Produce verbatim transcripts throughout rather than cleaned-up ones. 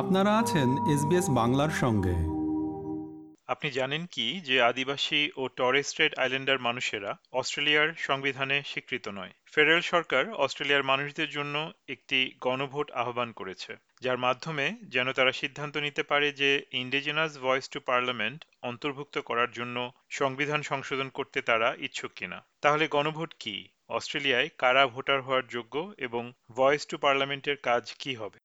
আপনারা আছেন S B S বাংলার সঙ্গে। আপনি জানেন কি যে আদিবাসী ও টরেস স্ট্রেট আইল্যান্ডার মানুষেরা অস্ট্রেলিয়ার সংবিধানে স্বীকৃত নয়। ফেডারেল সরকার অস্ট্রেলিয়ার মানুষদের জন্য একটি গণভোট আহ্বান করেছে, যার মাধ্যমে যেন তারা সিদ্ধান্ত নিতে পারে যে ইন্ডিজিনাস ভয়েস টু পার্লামেন্ট অন্তর্ভুক্ত করার জন্য সংবিধান সংশোধন করতে তারা ইচ্ছুক কিনা। তাহলে গণভোট কি, অস্ট্রেলিয়ায় কারা ভোটার হওয়ার যোগ্য এবং ভয়েস টু পার্লামেন্টের কাজ কি হবে?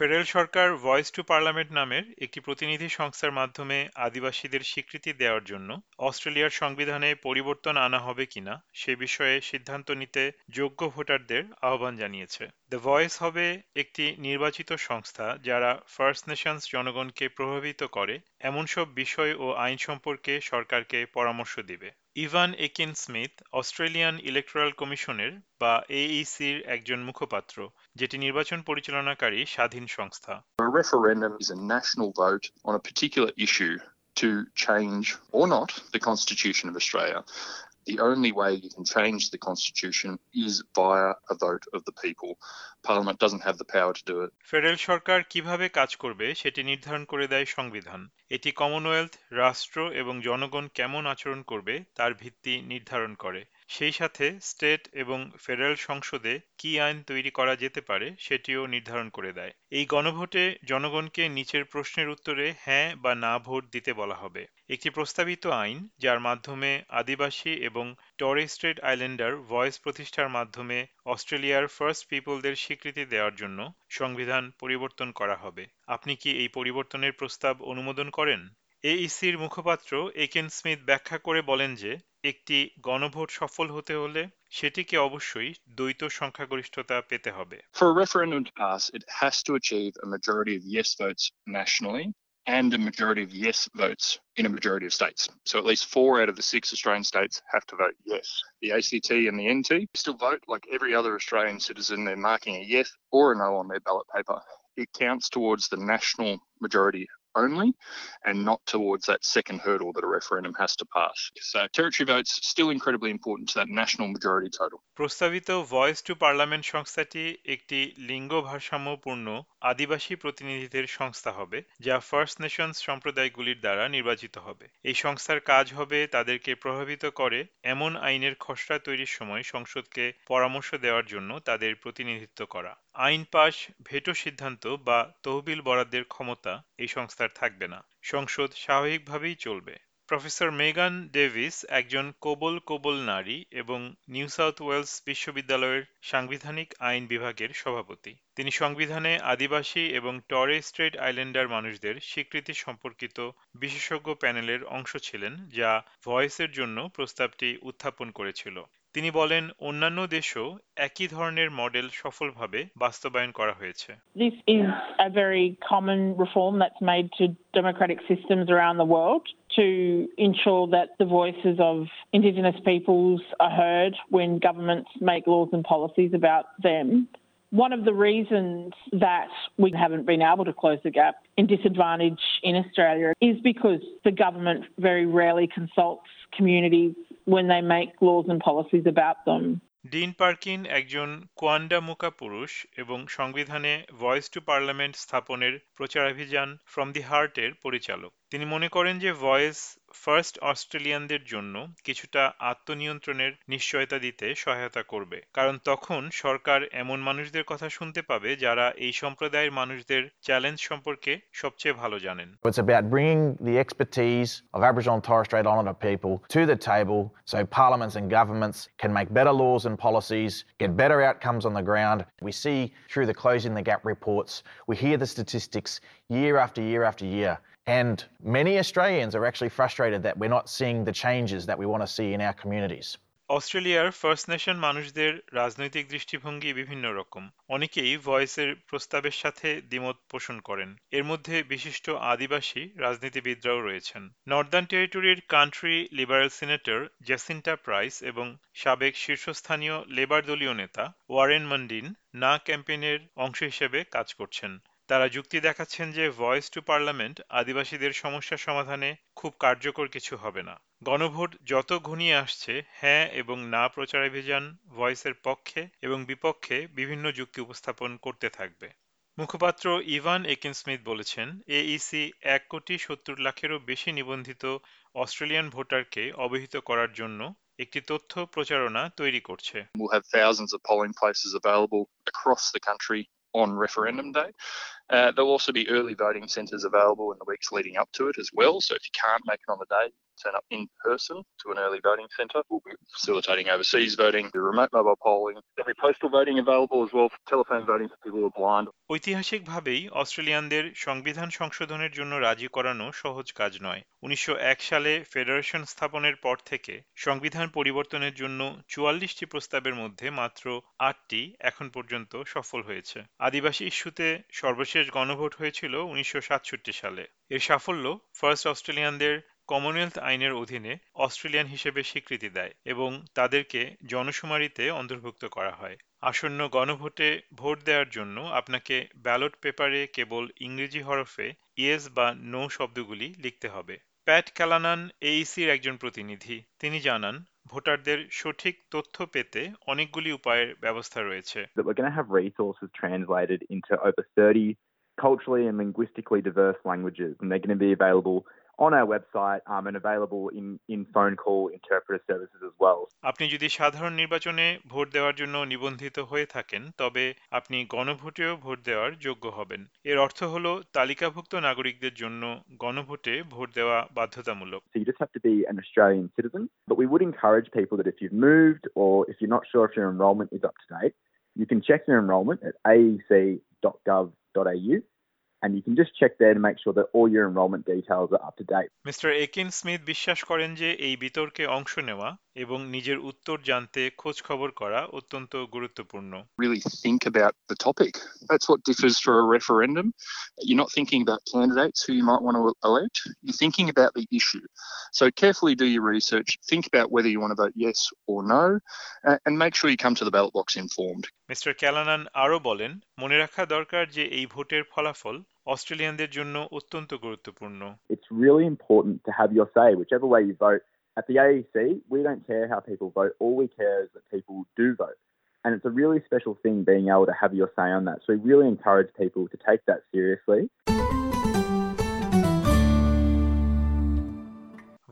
ফেডারেল সরকার ভয়েস টু পার্লামেন্ট নামের একটি প্রতিনিধি সংস্থার মাধ্যমে আদিবাসীদের স্বীকৃতি দেওয়ার জন্য অস্ট্রেলিয়ার সংবিধানে পরিবর্তন আনা হবে কিনা সে বিষয়ে সিদ্ধান্ত নিতে যোগ্য ভোটারদের আহ্বান জানিয়েছে। দ্য ভয়েস হবে একটি নির্বাচিত সংস্থা যারা ফার্স্ট নেশনস জনগণকে প্রভাবিত করে এমন সব বিষয় ও আইন সম্পর্কে সরকারকে পরামর্শ দিবে। Evan Ekin Smith Australian electoral কমিশনের বা এ ই সির একজন মুখপাত্র, যেটি নির্বাচন পরিচালনাকারী স্বাধীন সংস্থা। A referendum is a national vote on a particular issue to change or not the Constitution of Australia. The only way you can change the Constitution is via a vote of the people. Parliament doesn't have the power to do it. Federal সরকার কিভাবে কাজ করবে সেটি নির্ধারণ করে দেয় সংবিধান। এটি কমনওয়েলথ, রাষ্ট্র এবং জনগণ কেমন আচরণ করবে তার ভিত্তি নির্ধারণ করে। সেই সাথে স্টেট এবং ফেডারেল সংসদে কি আইন তৈরি করা যেতে পারে সেটিও নির্ধারণ করে দেয়। এই গণভোটে জনগণকে নিচের প্রশ্নের উত্তরে হ্যাঁ বা না ভোট দিতে বলা হবে। একটি প্রস্তাবিত আইন যার মাধ্যমে আদিবাসী এবং টরেস স্ট্রেট আইল্যান্ডার ভয়েস প্রতিষ্ঠার মাধ্যমে অস্ট্রেলিয়ার ফার্স্ট পিপলদের স্বীকৃতি দেওয়ার জন্য সংবিধান পরিবর্তন করা হবে। আপনি কি এই পরিবর্তনের প্রস্তাব অনুমোদন করেন? এ ই সির মুখপাত্র একেন স্মিথ ব্যাখ্যা করে বলেন যে একটি গণভোট সফল হতে হলে সেটিকে অবশ্যই দ্বৈত সংখ্যাগরিষ্ঠতা পেতে হবে। For a referendum to pass, it has to achieve a majority of yes votes nationally and a majority of yes votes in a majority of states. So at least four out of the six Australian states have to vote yes. The A C T and the N T still vote like every other Australian citizen. They're marking a yes or a no on their ballot paper. It counts towards the national majority only and not towards that second hurdle that a referendum has to pass. So territory votes still incredibly important to that national majority total. প্রস্তাবিত Voice to Parliament সংস্থাটি একটি লিঙ্গ ভারসাম্যপূর্ণ আদিবাসী প্রতিনিধিদের সংস্থা হবে যা first Nations সম্প্রদায়গুলির দ্বারা নির্বাচিত হবে। এই সংস্থার কাজ হবে তাদেরকে প্রভাবিত করে এমন আইনের খসড়া তৈরির সময় সংসদকে পরামর্শ দেওয়ার জন্য তাদের প্রতিনিধিত্ব করা। আইন পাশ, ভেটো সিদ্ধান্ত বা তহবিল বরাদ্দের ক্ষমতা এই সংস্থার থাকবে না। সংসদ স্বাভাবিকভাবেই চলবে। প্রফেসর মেগান ডেভিস একজন কোবল কোবল নারী এবং নিউ সাউথ ওয়েলস বিশ্ববিদ্যালয়ের সাংবিধানিক আইন বিভাগের সভাপতি। তিনি সংবিধানে আদিবাসী এবং টরেস স্ট্রেট আইল্যান্ডার মানুষদের স্বীকৃতি সম্পর্কিত বিশেষজ্ঞ প্যানেলের অংশ ছিলেন যা ভয়েসের জন্য প্রস্তাবটি উত্থাপন করেছিল। তিনি বলেন অন্যান্য দেশও একই ধরনের মডেল সফলভাবে বাস্তবায়ন করা হয়েছে। This is a very common reform that's made to democratic systems around the world to ensure that the voices of indigenous peoples are heard when governments make laws and policies about them. One of the reasons that we haven't been able to close the gap in disadvantage in Australia is because the government very rarely consults communities when they make laws and policies about them. Dean Parkin একজন Quandamooka পুরুষ এবং সংবিধানে voice to parliament স্থাপনের প্রচারাভিযান from the হার্টের পরিচালক। তিনি মনে করেন যে ভয়েস ফার্স্ট অস্ট্রেলিয়ানদের জন্য কিছুটা আত্মনিয়ন্ত্রণের নিশ্চয়তা দিতে সহায়তা করবে, কারণ তখন সরকার এমন মানুষদের কথা শুনতে পাবে যারা এই সম্প্রদায়ের মানুষদের চ্যালেঞ্জ সম্পর্কে সবচেয়ে ভালো জানেন। It's about bringing the expertise of Aboriginal and Torres Strait Islander people to the table so parliaments and governments can make better laws and policies, get better outcomes on the ground. We see through the Closing the Gap reports, we hear the statistics year after year after year. And many Australians are actually frustrated that we're not seeing the changes that we want to see in our communities. অস্ট্রেলিয়ার first nation মানুষদের রাজনৈতিক দৃষ্টিভঙ্গি বিভিন্ন রকম। অনেকেই ভয়েসের প্রস্তাবের সাথে দ্বিমত পোষণ করেন। এর মধ্যে বিশিষ্ট আদিবাসী রাজনীতিবিদরাও রয়েছেন। নর্দার্ন টেরিটরির country liberal senator Jacinta Price এবং সাবেক শীর্ষস্থানীয় লেবার দলীয় নেতা ওয়ারেন মান্ডিন না ক্যাম্পেইনের অংশ হিসেবে কাজ করছেন। তারা যুক্তি দেখাচ্ছেন যে ভয়েস টু পার্লামেন্ট আদিবাসীদের সমস্যা সমাধানে খুব কার্যকর কিছু হবে না। গণভোট যত ঘনিয়ে আসছে, হ্যাঁ এবং না প্রচারাভিযান ভয়েসের পক্ষে এবং বিপক্ষে বিভিন্ন যুক্তি উপস্থাপন করতে থাকবে। মুখপাত্র ইভান একিন স্মিথ বলেছেন, এইসি এক কোটি সত্তর লাখেরও বেশি নিবন্ধিত অস্ট্রেলিয়ান ভোটারকে অবহিত করার জন্য একটি তথ্য প্রচারণা তৈরি করছে। We'll have thousands of polling places available across the country on referendum day. Uh, there'll also be early voting centres available in the weeks leading up to it as well. So if you can't make it on the day, turn up in person to an early voting centre. We'll be facilitating overseas voting, the remote mobile polling, there'll be postal voting available as well for telephone voting for people who are blind. ঐতিহাসিকভাবেই অস্ট্রেলিয়ানদের সংবিধান সংশোধনের জন্য রাজি করানো সহজ কাজ নয়। উনিশশো এক সালে ফেডারেশন স্থাপনের পর থেকে সংবিধান পরিবর্তনের জন্য চুয়াল্লিশটি প্রস্তাবের মধ্যে মাত্র আটটি এখন পর্যন্ত সফল হয়েছে। আদিবাসী ইস্যুতে সর্বশেষ গণভোট হয়েছিল উনিশশো সাতষট্টি সালে। এর সাফল্য ফার্স্ট অস্ট্রেলিয়ানদের কমনওয়েলথ আইনের অধীনে অস্ট্রেলিয়ান হিসেবে স্বীকৃতি দেয় এবং তাদেরকে জনশুমারিতে অন্তর্ভুক্ত করা হয়। আসন্ন গণভোটে ভোট দেওয়ার জন্য আপনাকে ব্যালট পেপারে কেবল ইংরেজি হরফে ইয়েস বা নো শব্দগুলি লিখতে হবে। প্যাট ক্যালানান এইসির একজন প্রতিনিধি। তিনি জানান, ভোটারদের সঠিক তথ্য পেতে অনেকগুলি উপায়ের ব্যবস্থা রয়েছে। culturally and linguistically diverse languages, and they're going to be available on our website um, and available in in phone call interpreter services as well. আপনি যদি সাধারণ নির্বাচনে ভোট দেওয়ার জন্য নিবন্ধিত হয়ে থাকেন, তবে আপনি গণভোটেও ভোট দেওয়ার যোগ্য হবেন। এর অর্থ হলো তালিকাভুক্ত নাগরিকদের জন্য গণভোটে ভোট দেওয়া বাধ্যতামূলক। So you just have to be an Australian citizen, but we would encourage people that if you've moved or if you're not sure if your enrollment is up to date, you can check your enrollment at a e c dot gov dot a u and you can just check there to make sure that all your enrollment details are up to date. Mister Aiken Smith বিশ্বাস করেন যে এই বিতর্কে অংশ নেওয়া এবং নিজের উত্তর জানতে খোঁজ খবর করা অত্যন্ত গুরুত্বপূর্ণ। Really think about the topic. That's what differs for a referendum. You're not thinking about candidates who you might want to elect. You're thinking about the issue. So carefully do your research. Think about whether you want to vote yes or no and make sure you come to the ballot box informed. Mister Callanan আরও বলেন, মনে রাখা দরকার যে এই ভোটের ফলাফল অস্ট্রেলিয়ানদের জন্য অত্যন্ত গুরুত্বপূর্ণ। It's really important to have your say whichever way you vote. At the A E C, we don't care how people vote. All we care is that people do vote. And it's a really special thing being able to have your say on that. So we really encourage people to take that seriously.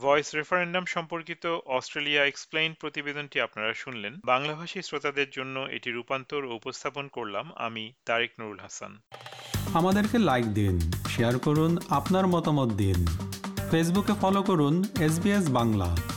Voice referendum সম্পর্কিত Australia explain প্রতিবেদনটি আপনারা শুনলেন। বাংলাভাষী শ্রোতাদের জন্য এটি রূপান্তর ও উপস্থাপন করলাম আমি তারিক নুরুল হাসান। আমাদেরকে লাইক দিন, শেয়ার করুন, আপনার মতামত দিন। ফেসবুকে ফলো করুন এস বি এস বাংলা।